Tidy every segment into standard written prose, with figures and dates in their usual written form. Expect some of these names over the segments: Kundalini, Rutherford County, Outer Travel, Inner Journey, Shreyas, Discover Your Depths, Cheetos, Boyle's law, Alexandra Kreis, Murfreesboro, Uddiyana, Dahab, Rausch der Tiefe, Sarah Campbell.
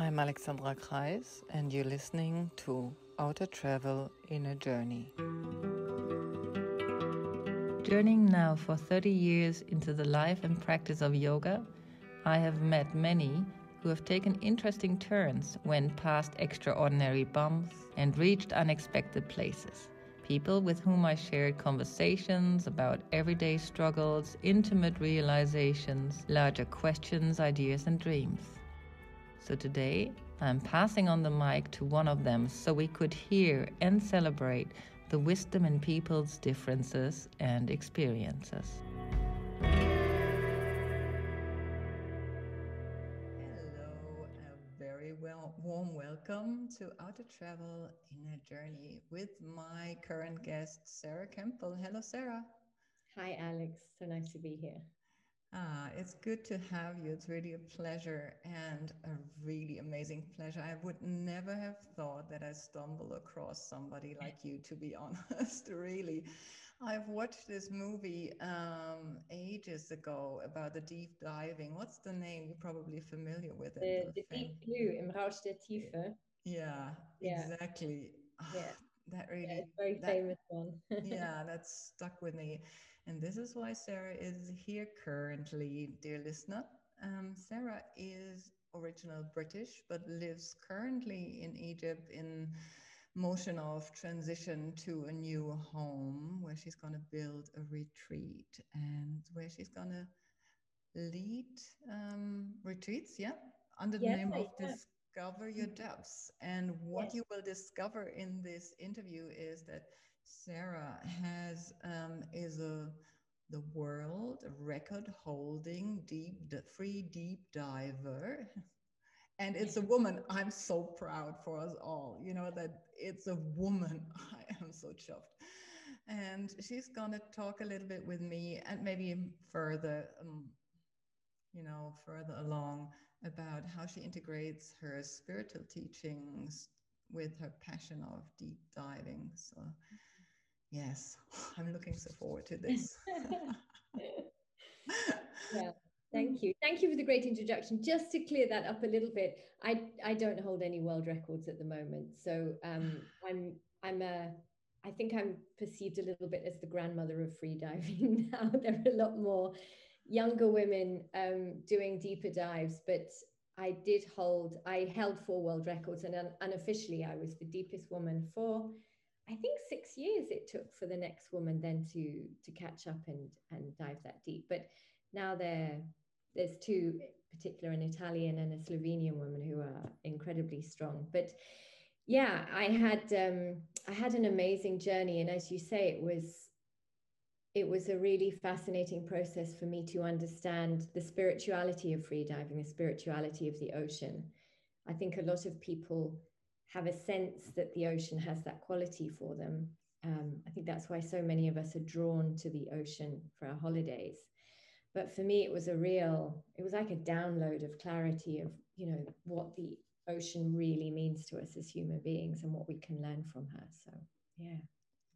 I'm Alexandra Kreis, and you're listening to Outer Travel, Inner Journey. Journeying now for 30 years into the life and practice of yoga, I have met many who have taken interesting turns when past extraordinary bumps and reached unexpected places. People with whom I shared conversations about everyday struggles, intimate realizations, larger questions, ideas and dreams. So today, I'm passing on the mic to one of them so we could hear and celebrate the wisdom in people's differences and experiences. Hello, a very warm welcome to Outer Travel Inner Journey with my current guest, Sarah Campbell. Hello, Sarah. Hi, Alex. So nice to be here. It's good to have you. It's really a pleasure and a really amazing pleasure. I would never have thought that I stumble across somebody like you, to be honest, really. I've watched this movie ages ago about the deep diving. What's the name? You're probably familiar with it. The Deep Blue, in Rausch der Tiefe. Yeah, exactly. Yeah. That really, it's very famous one. Yeah, that's stuck with me. And this is why Sarah is here currently, dear listener. Sarah is original British, but lives currently in Egypt in motion of transition to a new home where she's going to build a retreat and where she's going to lead retreats, under the name of this. Discover Your Depths. And what you will discover in this interview is that Sarah has is the world record holding free deep diver, and it's a woman. I'm so proud for us all, that it's a woman. I am so chuffed. And she's gonna talk a little bit with me and maybe further further along about how she integrates her spiritual teachings with her passion of deep diving. So yes, I'm looking so forward to this. Yeah, thank you. Thank you for the great introduction. Just to clear that up a little bit, I don't hold any world records at the moment. So I think I'm perceived a little bit as the grandmother of free diving now. There are a lot more younger women doing deeper dives, but I held 4 world records, and unofficially I was the deepest woman for, I think, 6 years it took for the next woman then to catch up and dive that deep. But now there's 2 particular, an Italian and a Slovenian woman, who are incredibly strong. But yeah, I had an amazing journey, and as you say, it was a really fascinating process for me to understand the spirituality of free diving, the spirituality of the ocean. I think a lot of people have a sense that the ocean has that quality for them. I think that's why so many of us are drawn to the ocean for our holidays. But for me, it was like a download of clarity of, what the ocean really means to us as human beings and what we can learn from her. So, yeah.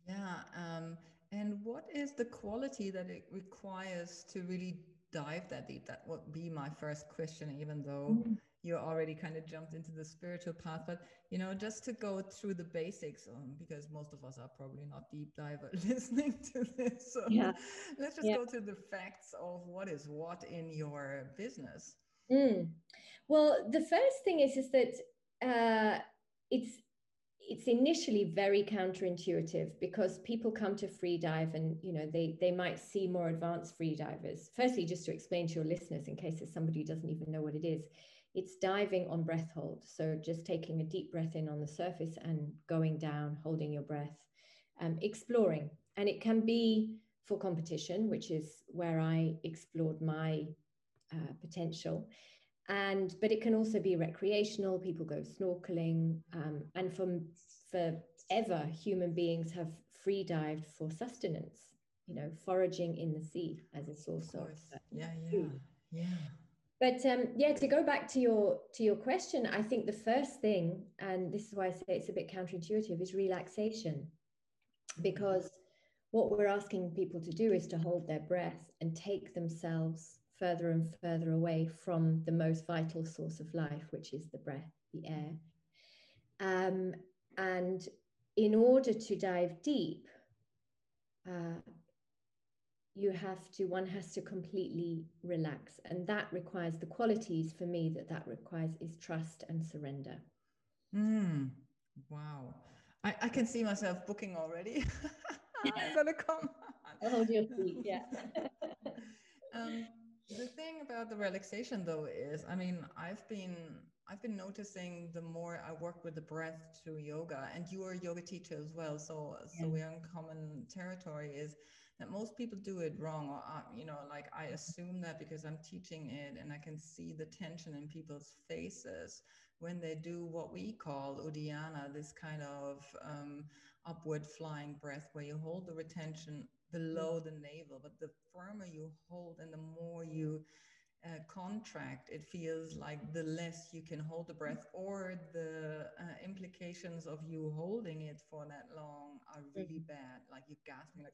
Yeah. And what is the quality that it requires to really dive that deep? That would be my first question, even though you already kind of jumped into the spiritual path. But, just to go through the basics, because most of us are probably not deep divers listening to this. So let's just go to the facts of what is what in your business. Well, the first thing is that it's initially very counterintuitive, because people come to free dive and, they might see more advanced free divers. Firstly, just to explain to your listeners, in case there's somebody who doesn't even know what it is, it's diving on breath hold. So just taking a deep breath in on the surface and going down, holding your breath, exploring. And it can be for competition, which is where I explored my potential. But it can also be recreational. People go snorkeling, and forever human beings have free dived for sustenance, foraging in the sea as a source of food. But to go back to your question, I think the first thing, and this is why I say it's a bit counterintuitive, is relaxation, because what we're asking people to do is to hold their breath and take themselves further and further away from the most vital source of life, which is the breath, the air. And in order to dive deep, one has to completely relax. And that requires the qualities for me that requires is trust and surrender. Wow. I can see myself booking already. I'm going to come. Hold your feet, yeah. The thing about the relaxation though is, I mean, I've been noticing the more I work with the breath through yoga, and you are a yoga teacher as well, so we're in common territory, is that most people do it wrong, or I assume that because I'm teaching it and I can see the tension in people's faces when they do what we call Uddiyana, this kind of upward flying breath where you hold the retention below the navel, but the firmer you hold and the more you contract, it feels like the less you can hold the breath, or the implications of you holding it for that long are really bad, like you're gasping, like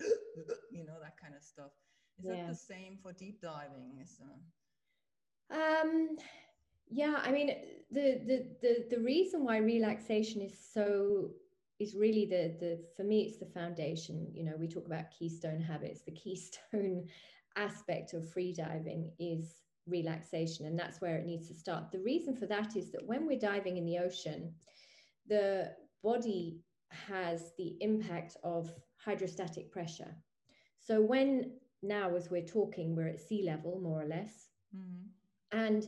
that kind of stuff. Is that the same for deep diving? I mean, the reason why relaxation is really for me, it's the foundation. We talk about keystone habits. The keystone aspect of free diving is relaxation, and that's where it needs to start. The reason for that is that when we're diving in the ocean, the body has the impact of hydrostatic pressure. So when now, as we're talking, we're at sea level, more or less, and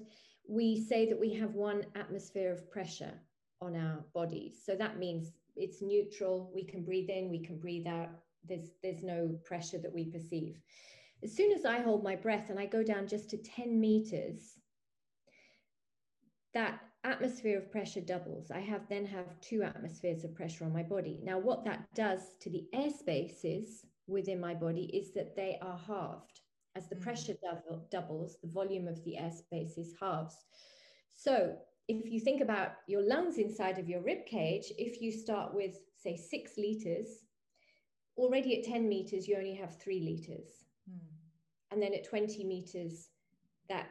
we say that we have one atmosphere of pressure on our bodies. So that means it's neutral. We can breathe in, we can breathe out. There's no pressure that we perceive. As soon as I hold my breath and I go down just to 10 meters, that atmosphere of pressure doubles. I then have two atmospheres of pressure on my body. Now, what that does to the air spaces within my body is that they are halved. As the pressure doubles, the volume of the air space is halves. So if you think about your lungs inside of your rib cage, if you start with, say, 6 liters, already at 10 meters, you only have 3 liters. And then at 20 meters, that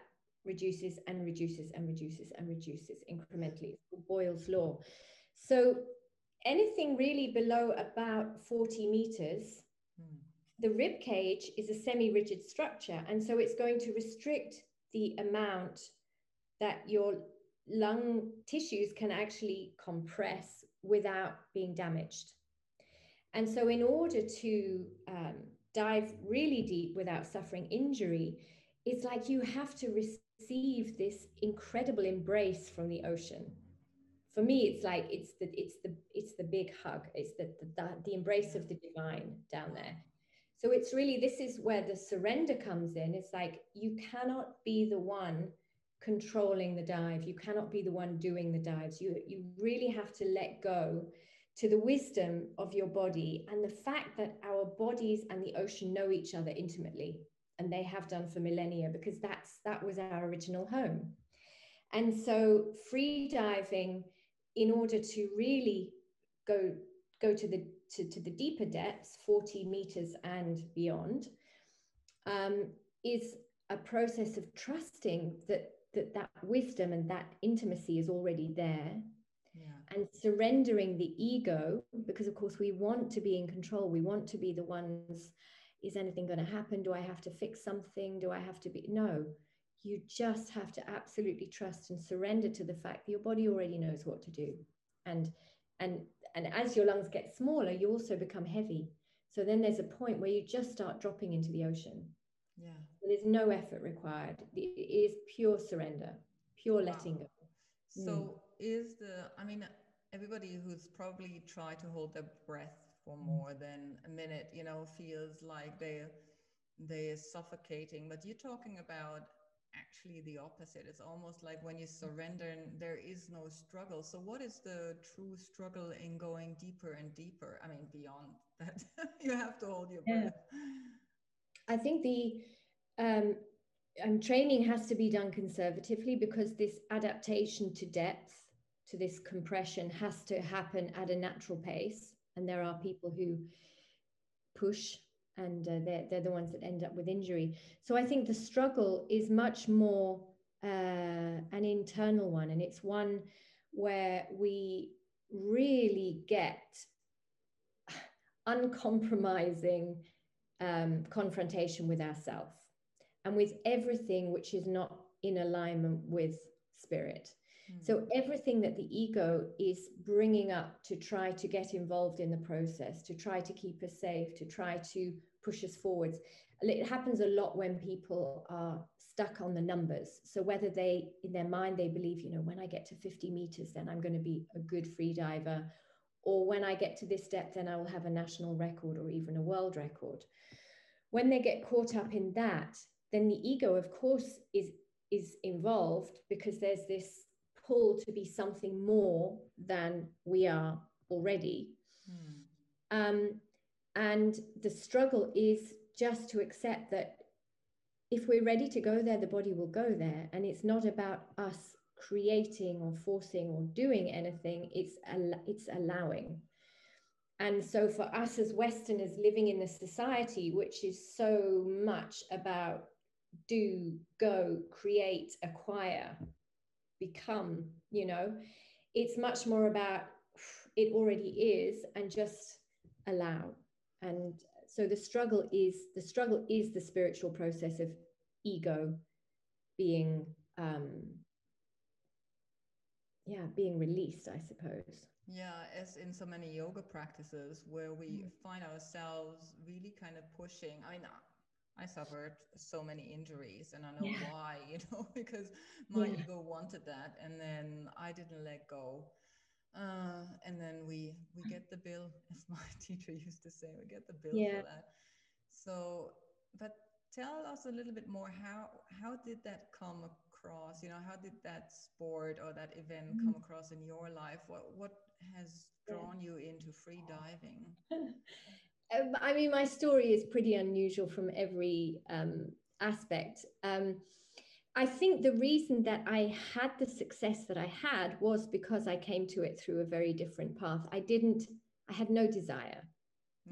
reduces and reduces and reduces and reduces incrementally. Boyle's law. So anything really below about 40 meters, the rib cage is a semi-rigid structure. And so it's going to restrict the amount that your lung tissues can actually compress without being damaged. And so in order to dive really deep without suffering injury, it's like you have to receive this incredible embrace from the ocean. For me, it's like it's the big hug. It's the embrace of the divine down there. So it's really, this is where the surrender comes in. It's like you cannot be the one controlling the dive. You cannot be the one doing the dives. You really have to let go to the wisdom of your body, and the fact that our bodies and the ocean know each other intimately, and they have done for millennia, because that was our original home. And so free diving, in order to really go to the deeper depths, 40 meters and beyond, is a process of trusting that wisdom and that intimacy is already there. Yeah. And surrendering the ego, because of course we want to be in control. We want to be the ones. Is anything going to happen? Do I have to fix something? Do I have to be? No, you just have to absolutely trust and surrender to the fact that your body already knows what to do. And as your lungs get smaller, you also become heavy. So then there's a point where you just start dropping into the ocean. Yeah. There's no effort required. It is pure surrender, pure letting go. So everybody who's probably tried to hold their breath for more than a minute, feels like they're suffocating, but you're talking about actually the opposite. It's almost like when you surrender and there is no struggle. So what is the true struggle in going deeper and deeper? I mean, beyond that, you have to hold your breath. I think and training has to be done conservatively, because this adaptation to depth, to this compression, has to happen at a natural pace. And there are people who push and they're the ones that end up with injury. So I think the struggle is much more an internal one, and it's one where we really get uncompromising confrontation with ourselves and with everything which is not in alignment with spirit. Mm. So everything that the ego is bringing up to try to get involved in the process, to try to keep us safe, to try to push us forwards. It happens a lot when people are stuck on the numbers. So whether they, in their mind, they believe, you know, when I get to 50 meters, then I'm going to be a good free diver, or when I get to this depth, then I will have a national record or even a world record. When they get caught up in that, then the ego, of course, is involved, because there's this pull to be something more than we are already. Mm. And the struggle is just to accept that if we're ready to go there, the body will go there. And it's not about us creating or forcing or doing anything, it's allowing. And so for us as Westerners living in a society which is so much about do, go, create, acquire, become, you know, it's much more about it already is, and just allow. And so the struggle is the spiritual process of ego being being released, I suppose. Yeah, as in so many yoga practices where we find ourselves really kind of pushing. I mean, I suffered so many injuries, and I know why, you know, because my ego wanted that, and then I didn't let go. And then we get the bill, as my teacher used to say, we get the bill for that. So, but tell us a little bit more, how did that come across? You know, how did that sport or that event come across in your life? What has drawn you into free diving? I mean, my story is pretty unusual from every aspect. I think the reason that I had the success that I had was because I came to it through a very different path. I had no desire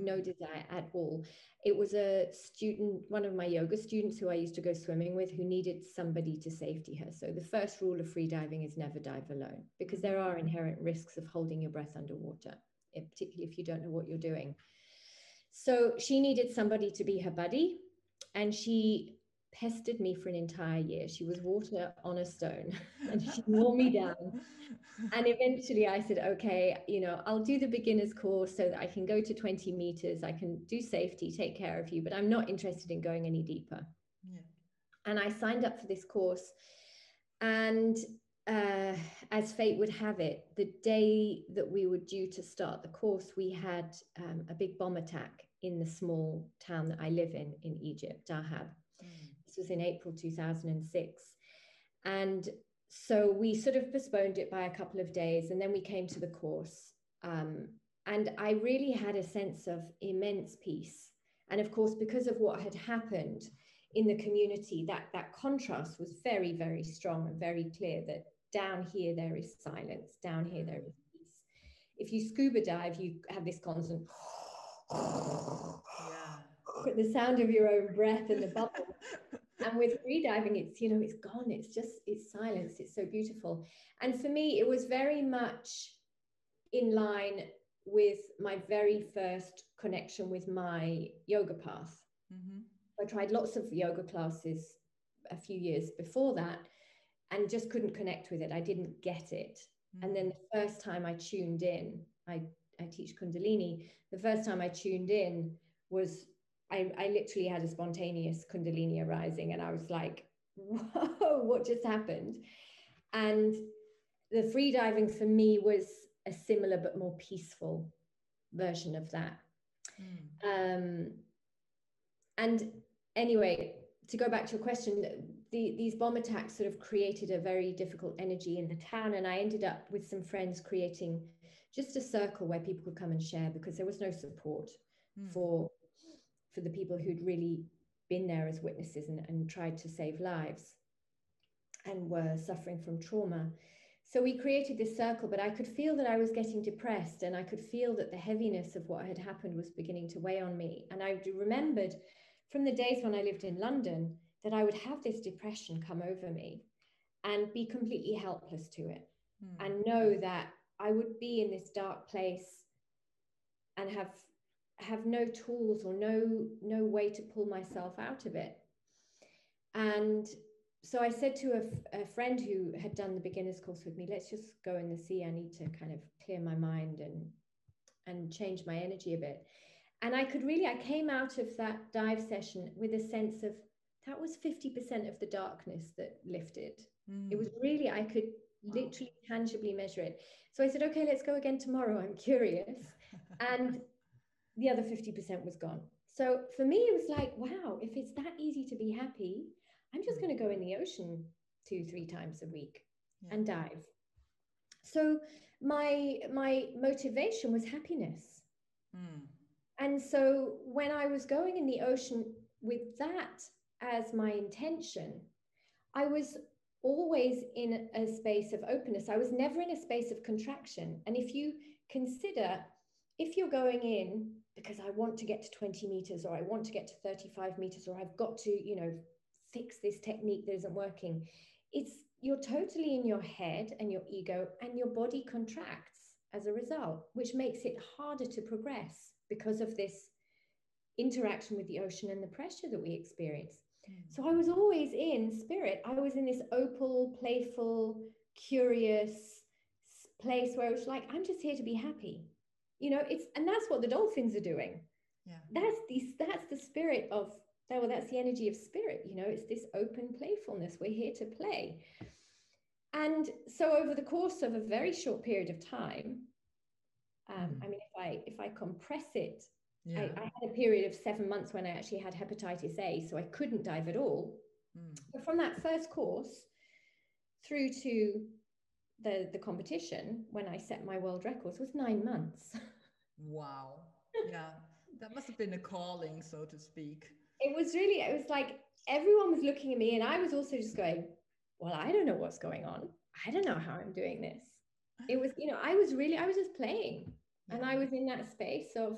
at all. It was a student, one of my yoga students who I used to go swimming with, who needed somebody to safety her. So the first rule of free diving is never dive alone, because there are inherent risks of holding your breath underwater, particularly if you don't know what you're doing. So she needed somebody to be her buddy, and she pestered me for an entire year. She was water on a stone, and she wore me down. And eventually I said, okay, you know, I'll do the beginner's course so that I can go to 20 meters. I can do safety, take care of you, but I'm not interested in going any deeper. Yeah. And I signed up for this course, and as fate would have it, the day that we were due to start the course, we had a big bomb attack in the small town that I live in Egypt, Dahab. Mm. This was in April 2006. And so we sort of postponed it by a couple of days, and then we came to the course. And I really had a sense of immense peace. And of course, because of what had happened in the community, that contrast was very, very strong and very clear that down here, there is silence. Down here, there is peace. If you scuba dive, you have this constant the sound of your own breath and the bubble. And with free diving, it's, you know, it's gone. It's just, it's silence. It's so beautiful. And for me, it was very much in line with my very first connection with my yoga path. Mm-hmm. I tried lots of yoga classes a few years before that, and just couldn't connect with it. I didn't get it. Mm-hmm. And then the first time I tuned in, I teach Kundalini. The first time I tuned in was, I literally had a spontaneous Kundalini arising, and I was like, whoa, what just happened? And the free diving for me was a similar but more peaceful version of that. Mm. And anyway, to go back to your question, these bomb attacks sort of created a very difficult energy in the town. And I ended up with some friends creating just a circle where people could come and share, because there was no support for the people who'd really been there as witnesses and tried to save lives and were suffering from trauma. So we created this circle, but I could feel that I was getting depressed, and I could feel that the heaviness of what had happened was beginning to weigh on me. And I remembered from the days when I lived in London that I would have this depression come over me and be completely helpless to it, and know that I would be in this dark place and have no tools or no way to pull myself out of it. And so I said to a friend who had done the beginner's course with me, let's just go in the sea. I need to kind of clear my mind and change my energy a bit. And I came out of that dive session with a sense of, that was 50% of the darkness that lifted. It was really, I could literally tangibly measure it. So I said, okay, let's go again tomorrow. I'm curious. And the other 50% was gone. So for me, it was like, wow, if it's that easy to be happy, I'm just going to go in the ocean 2-3 times a week and dive. So my motivation was happiness. And so when I was going in the ocean with that as my intention, I was always in a space of openness. I was never in a space of contraction. And if you consider, if you're going in because I want to get to 20 meters, or I want to get to 35 meters, or I've got to, fix this technique that isn't working, you're totally in your head and your ego, and your body contracts as a result, which makes it harder to progress because of this interaction with the ocean and the pressure that we experience. So I was always in spirit. I was in this opal, playful, curious place where it was like, I'm just here to be happy. And that's what the dolphins are doing. Yeah. That's the spirit of, well, that's the energy of spirit. It's this open playfulness. We're here to play. And so over the course of a very short period of time, I mean, if I compress it, I had a period of 7 months when I actually had hepatitis A, so I couldn't dive at all. But from that first course through to the competition, when I set my world records, was 9 months. Wow. Yeah. That must have been a calling, so to speak. It was like everyone was looking at me, and I was also just going, well, I don't know what's going on. I don't know how I'm doing this. It was, I was just playing, and I was in that space of,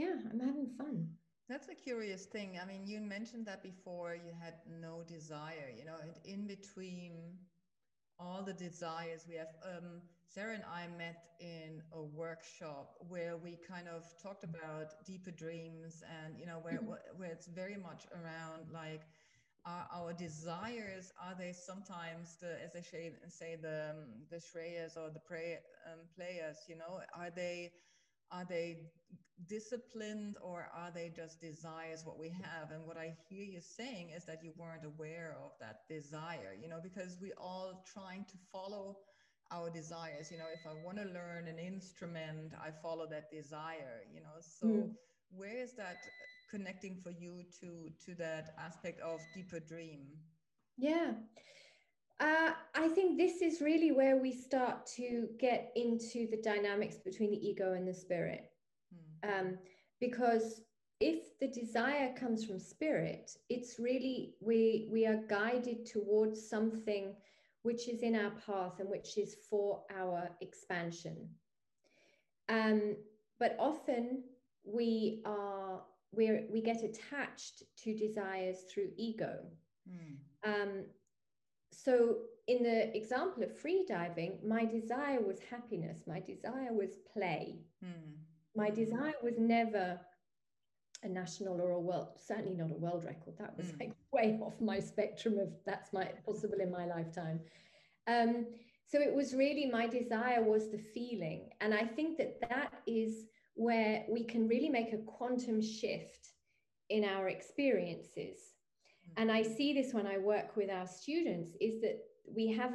I'm having fun. That's a curious thing. I mean, you mentioned that before you had no desire, and in between all the desires we have, Sarah and I met in a workshop where we kind of talked about deeper dreams, and where it's very much around like our desires. Are they sometimes the Shreyas or the players? Are they disciplined, or are they just desires, what we have? And what I hear you saying is that you weren't aware of that desire, because we all trying to follow our desires. If I want to learn an instrument, I follow that desire, so where is that connecting for you to that aspect of deeper dream? I think this is really where we start to get into the dynamics between the ego and the spirit. Because if the desire comes from spirit, it's really, we are guided towards something which is in our path and which is for our expansion. But often we get attached to desires through ego. So in the example of free diving, my desire was happiness. My desire was play. My desire was never a national or a world, certainly not a world record. That was like way off my spectrum of that's possible in my lifetime. So it was really, my desire was the feeling. And I think that is where we can really make a quantum shift in our experiences. And I see this when I work with our students, is that we have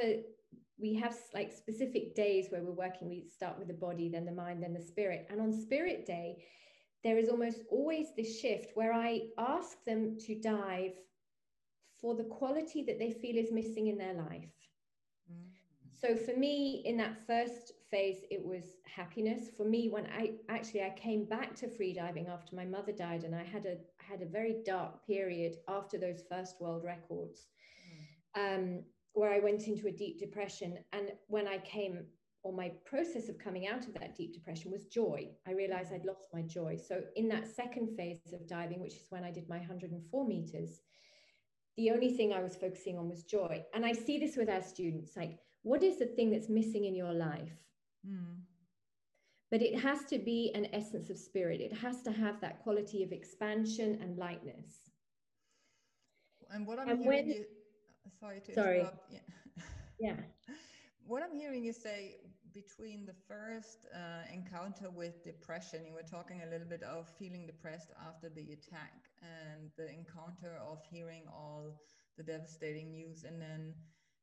like specific days where we're working. We start with the body, then the mind, then the spirit. And on Spirit Day, there is almost always this shift where I ask them to dive for the quality that they feel is missing in their life. So for me, in that first phase, it was happiness. For me, when I came back to freediving after my mother died, and I had a very dark period after those first world records. where I went into a deep depression. And when I came, or my process of coming out of that deep depression, was joy. I realized I'd lost my joy. So in that second phase of diving, which is when I did my 104 meters, the only thing I was focusing on was joy. And I see this with our students, like, what is the thing that's missing in your life? Mm. But it has to be an essence of spirit. It has to have that quality of expansion and lightness. And what I'm hearing you, sorry to interrupt. Yeah. Yeah. What I'm hearing you say, between the first encounter with depression, you were talking a little bit of feeling depressed after the attack and the encounter of hearing all the devastating news, and then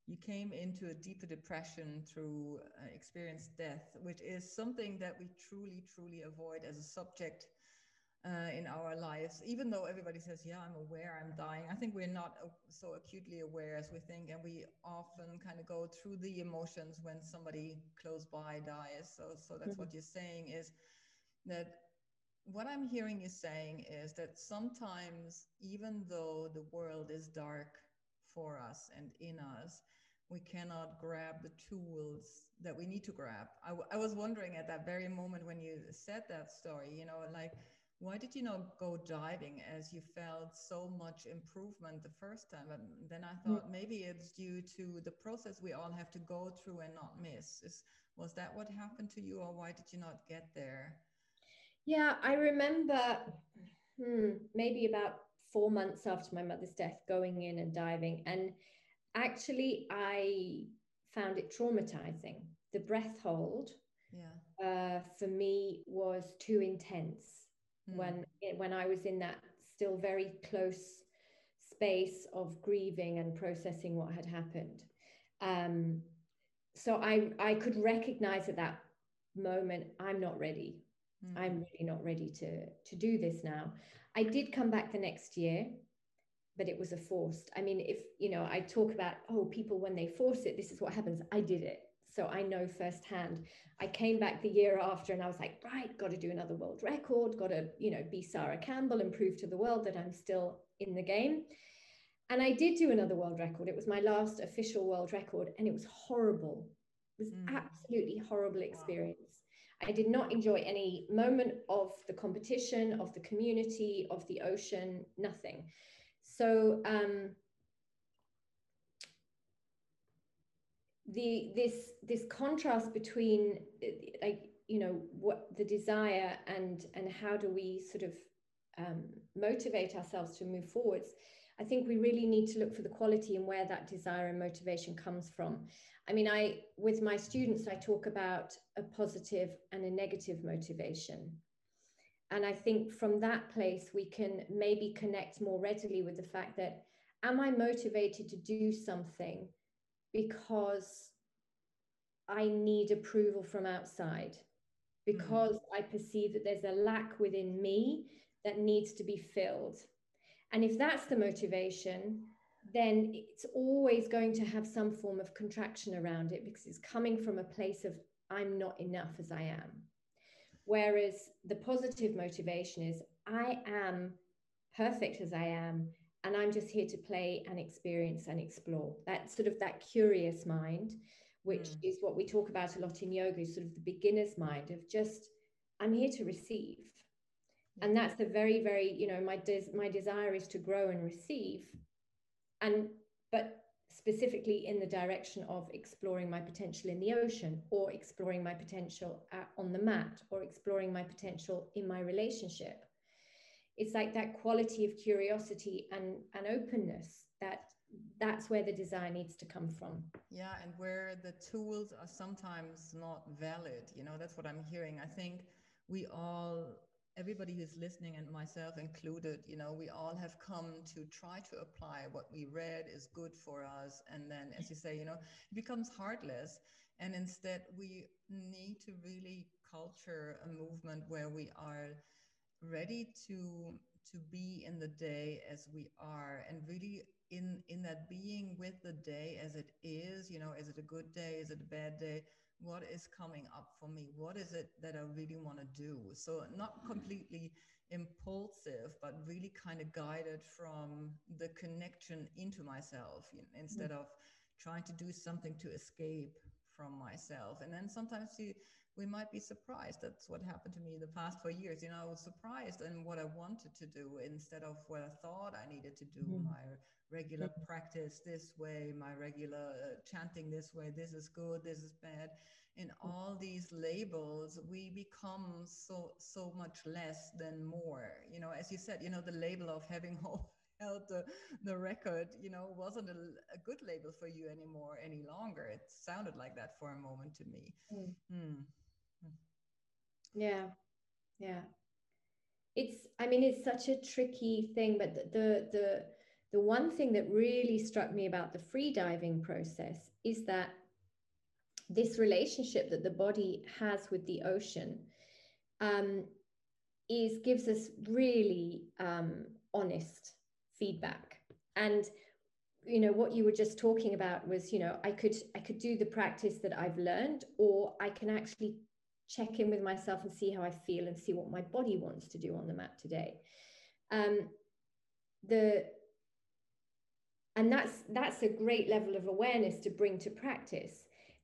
you came into a deeper depression through experienced death, which is something that we truly, truly avoid as a subject in our lives. Even though everybody says, yeah, I'm aware I'm dying, I think we're not so acutely aware as we think, and we often kind of go through the emotions when somebody close by dies. So that's what you're saying, is that what I'm hearing you saying is that sometimes, even though the world is dark for us and in us, we cannot grab the tools that we need to grab. I was wondering at that very moment when you said that story, you know, like, why did you not go diving, as you felt so much improvement the first time? And then I thought, maybe it's due to the process we all have to go through and not miss. Was that what happened to you, or why did you not get there? Yeah, I remember maybe about 4 months after my mother's death going in and diving. And actually, I found it traumatizing. The breath hold for me was too intense. When I was in that still very close space of grieving and processing what had happened. So I could recognize at that moment, I'm not ready. I'm really not ready to do this now. I did come back the next year, but it was a forced. I mean, if, you know, I talk about, oh, people, when they force it, this is what happens. I did it. So I know firsthand. I came back the year after and I was like, right, got to do another world record, got to, you know, be Sarah Campbell and prove to the world that I'm still in the game. And I did do another world record. It was my last official world record, and it was horrible. It was absolutely horrible experience. Wow. I did not enjoy any moment of the competition, of the community, of the ocean, nothing. So this contrast between, like, you know, what the desire and how do we sort of motivate ourselves to move forwards. I think we really need to look for the quality and where that desire and motivation comes from. I mean, with my students, I talk about a positive and a negative motivation. And I think from that place, we can maybe connect more readily with the fact that, am I motivated to do something because I need approval from outside, because I perceive that there's a lack within me that needs to be filled? And if that's the motivation, then it's always going to have some form of contraction around it, because it's coming from a place of, I'm not enough as I am. Whereas the positive motivation is, I am perfect as I am, and I'm just here to play and experience and explore. That sort of that curious mind, which is what we talk about a lot in yoga, is sort of the beginner's mind of just, I'm here to receive. And that's the very, very, you know, my desire is to grow and receive. But specifically in the direction of exploring my potential in the ocean, or exploring my potential on the mat, or exploring my potential in my relationship. It's like that quality of curiosity and openness, that's where the desire needs to come from. Yeah, and where the tools are sometimes not valid. You know, that's what I'm hearing. I think we all, everybody who's listening, and myself included, you know, we all have come to try to apply what we read is good for us. And then, as you say, you know, it becomes heartless. And instead, we need to really culture a movement where we are ready to be in the day as we are, and really in that being with the day as it is. You know, is it a good day? Is it a bad day? What is coming up for me? What is it that I really want to do? So not completely impulsive, but really kind of guided from the connection into myself, instead of trying to do something to escape from myself. And then sometimes we might be surprised. That's what happened to me the past 4 years. You know, I was surprised in what I wanted to do instead of what I thought I needed to do. Mm-hmm. My regular practice this way, my regular chanting this way, this is good, this is bad. In all these labels, we become so much less than more. You know, as you said, you know, the label of having held the record, you know, wasn't a good label for you anymore, any longer. It sounded like that for a moment to me. Mm. Mm. Yeah. Yeah. It's, I mean, it's such a tricky thing, but the one thing that really struck me about the free diving process is that this relationship that the body has with the ocean gives us really honest feedback. And, you know, what you were just talking about was, you know, I could do the practice that I've learned, or I can actually check in with myself and see how I feel and see what my body wants to do on the mat today. And that's a great level of awareness to bring to practice.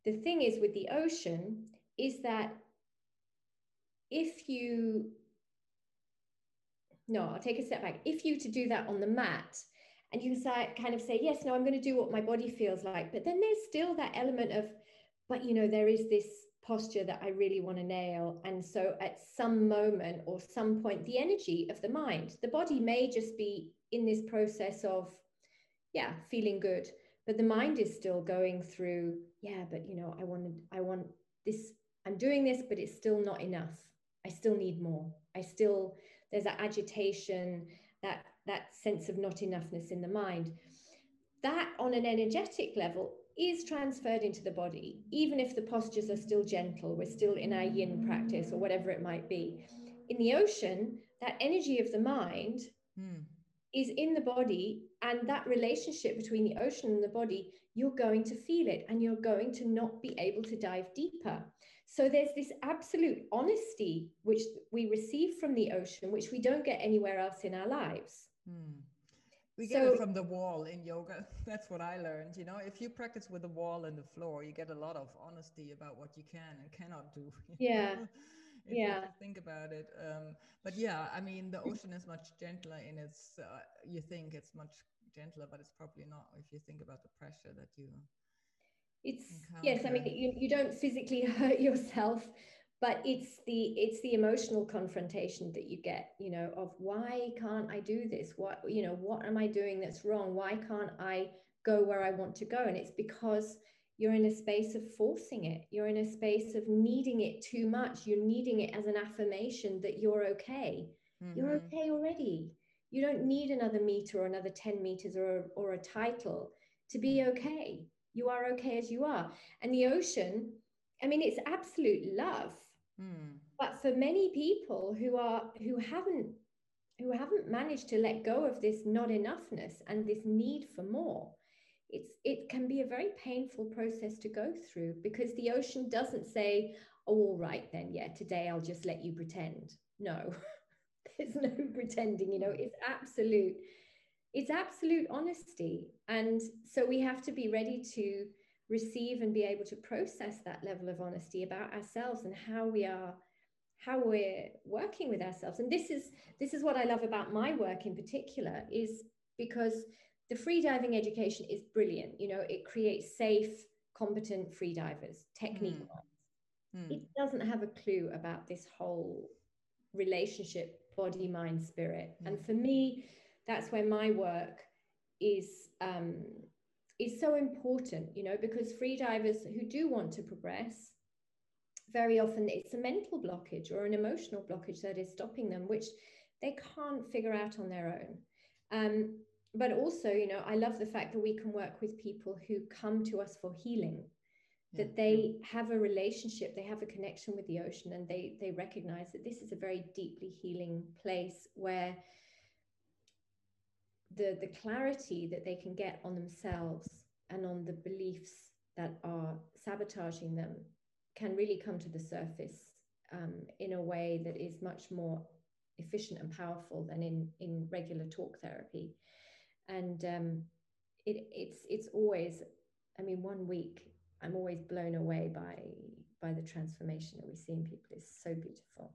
The thing is with the ocean is that If you to do that on the mat, and you kind of say, yes, no, I'm going to do what my body feels like. But then there's still that element of, but, you know, there is this posture that I really want to nail. And so at some moment or some point, the energy of the mind, the body may just be in this process of, yeah, feeling good, but the mind is still going through, yeah, but, you know, I want this, I'm doing this, but it's still not enough. I still need more. There's that agitation, that sense of not enoughness in the mind. That on an energetic level is transferred into the body, even if the postures are still gentle, we're still in our yin practice or whatever it might be. In the ocean, that energy of the mind is in the body, and that relationship between the ocean and the body, you're going to feel it and you're going to not be able to dive deeper. So there's this absolute honesty which we receive from the ocean, which we don't get anywhere else in our lives. Mm. We get it from the wall in yoga. That's what I learned. You know, if you practice with the wall and the floor, you get a lot of honesty about what you can and cannot do. Yeah. You think about it. But yeah, I mean, the ocean is much gentler in its, you think it's much gentler, but it's probably not if you think about the pressure that you encounter. Yes, I mean, you don't physically hurt yourself, but it's the emotional confrontation that you get, you know, of why can't I do this? What, you know, what am I doing that's wrong? Why can't I go where I want to go? And it's because you're in a space of forcing it. You're in a space of needing it too much. You're needing it as an affirmation that you're okay. Mm-hmm. You're okay already. You don't need another meter or another 10 meters or a title to be okay. You are okay as you are. And the ocean, I mean, it's absolute love, but for many people who haven't managed to let go of this not enoughness and this need for more, it can be a very painful process to go through, because the ocean doesn't say, "Oh, all right then, yeah, today I'll just let you pretend." No, there's no pretending. You know, it's absolute honesty, and so we have to be ready to receive and be able to process that level of honesty about ourselves and how we're working with ourselves. And this is what I love about my work in particular, is because the free diving education is brilliant. You know, it creates safe, competent free divers, technique wise. It doesn't have a clue about this whole relationship, body, mind, spirit. And for me, that's where my work is so important, you know, because free divers who do want to progress, very often it's a mental blockage or an emotional blockage that is stopping them, which they can't figure out on their own. But also, you know, I love the fact that we can work with people who come to us for healing, that they have a relationship, they have a connection with the ocean, and they recognize that this is a very deeply healing place where the clarity that they can get on themselves and on the beliefs that are sabotaging them can really come to the surface in a way that is much more efficient and powerful than in regular talk therapy. And it's always I mean, 1 week, I'm always blown away by the transformation that we see in people. It's so beautiful.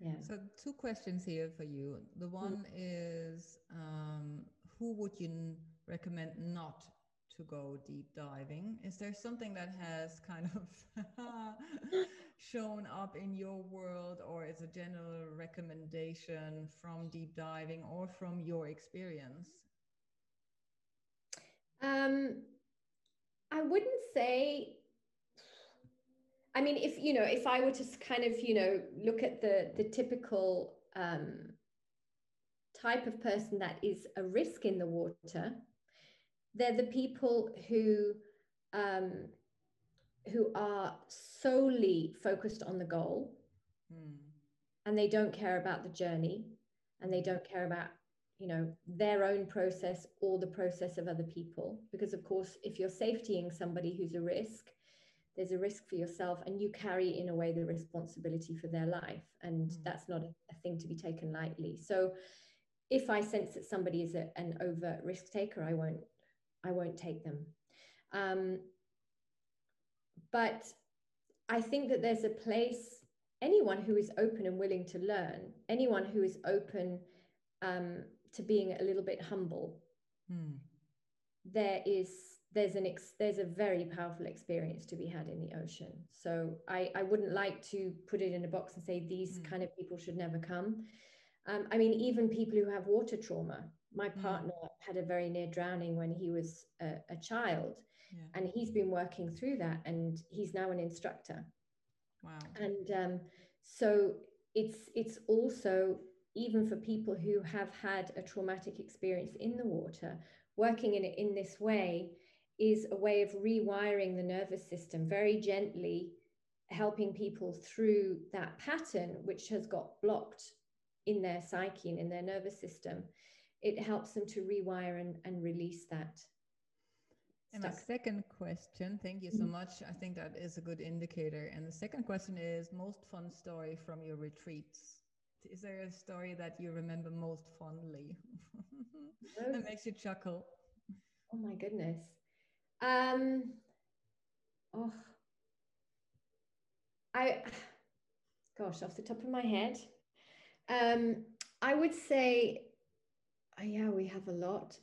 Yeah. So 2 questions here for you. The one is, who would you recommend not to go deep diving? Is there something that has kind of shown up in your world, or is a general recommendation from deep diving or from your experience? I wouldn't say, I mean, if, you know, if I were to kind of, you know, look at the typical type of person that is a risk in the water, they're the people who are solely focused on the goal, and they don't care about the journey, and they don't care about, you know, their own process or the process of other people. Because of course, if you're safetying somebody who's a risk, there's a risk for yourself, and you carry in a way the responsibility for their life. And that's not a thing to be taken lightly. So if I sense that somebody is an overt risk taker, I won't take them. But I think that there's a place, anyone who is open and willing to learn, anyone who is open to being a little bit humble, there's a very powerful experience to be had in the ocean. So I wouldn't like to put it in a box and say these kind of people should never come. I mean, even people who have water trauma. My partner had a very near drowning when he was a child, and he's been working through that, and he's now an instructor. Wow. And so it's also, even for people who have had a traumatic experience in the water, working in it in this way is a way of rewiring the nervous system, very gently helping people through that pattern, which has got blocked in their psyche and in their nervous system. It helps them to rewire and release that. And my second question, thank you so much. I think that is a good indicator. And the second question is, most fun story from your retreats. Is there a story that you remember most fondly? That makes you chuckle. Oh my goodness. Gosh, off the top of my head, I would say, yeah, we have a lot.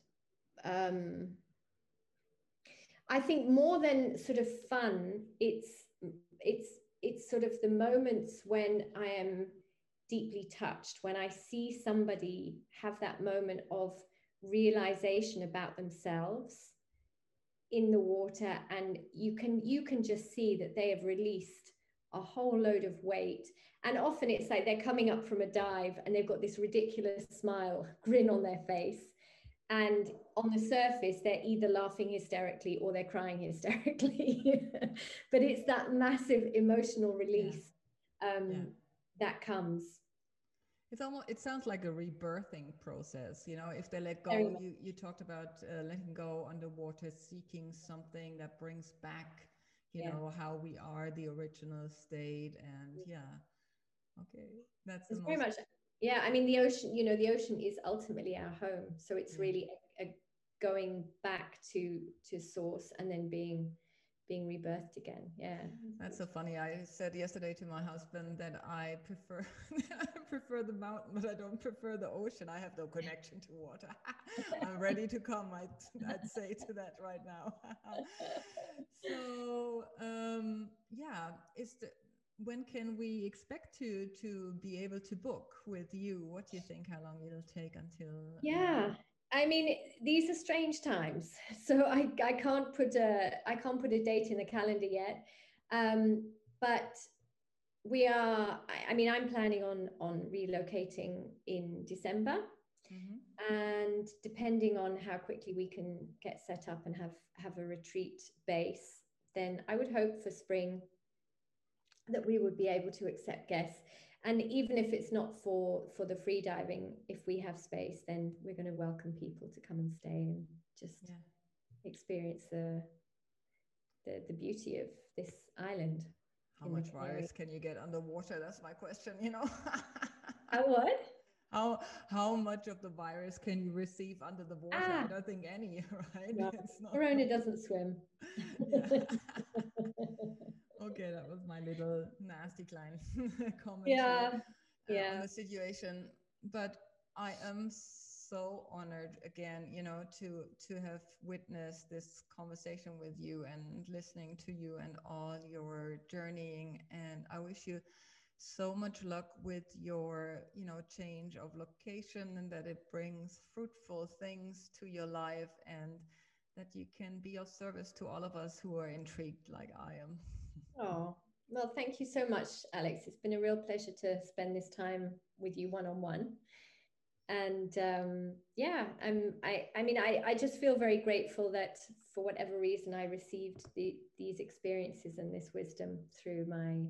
I think more than sort of fun, it's sort of the moments when I am deeply touched, when I see somebody have that moment of realization about themselves in the water, and you can just see that they have released a whole load of weight. And often it's like they're coming up from a dive and they've got this ridiculous smile, grin on their face. And on the surface, they're either laughing hysterically or they're crying hysterically. But it's that massive emotional release that comes. It's almost, it sounds like a rebirthing process, you know, if they let go. You talked about letting go underwater, seeking something that brings back, you know, how we are, the original state. And that's very much. Yeah. I mean, the ocean, you know, the ocean is ultimately our home. So it's really a going back to source and then being rebirthed again. Yeah. That's so funny. I said yesterday to my husband that I prefer the mountain, but I don't prefer the ocean. I have no connection to water. I'm ready to come. I'd say to that right now. So, when can we expect to be able to book with you? What do you think, how long it'll take until? Yeah. I mean, these are strange times, so I can't put a date in the calendar yet. But we are. I mean, I'm planning on relocating in December, and depending on how quickly we can get set up and have a retreat base, then I would hope for spring that we would be able to accept guests. And even if it's not for the free diving, if we have space, then we're going to welcome people to come and stay and just experience the beauty of this island. How much virus can you get underwater? That's my question, you know. I would. How much of the virus can you receive under the water? I don't think any, right? No. It's not Corona doesn't swim. Okay, that was my little nasty klein comment on the situation. But I am so honored again, you know, to have witnessed this conversation with you and listening to you and all your journeying. And I wish you so much luck with your, you know, change of location, and that it brings fruitful things to your life, and that you can be of service to all of us who are intrigued like I am. Oh, well, thank you so much, Alex. It's been a real pleasure to spend this time with you one-on-one. And I just feel very grateful that for whatever reason I received these experiences and this wisdom through my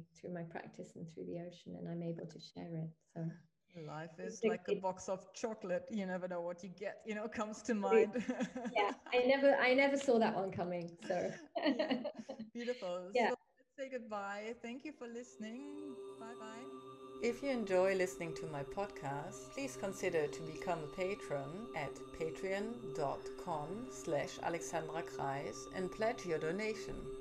practice and through the ocean, and I'm able to share it. So life is like a box of chocolate. You never know what you get, you know, comes to mind. Yeah, I never saw that one coming. So yeah. Beautiful. Yeah. So let's say goodbye. Thank you for listening. Bye-bye. If you enjoy listening to my podcast, please consider to become a patron at patreon.com/Alexandra Kreis and pledge your donation.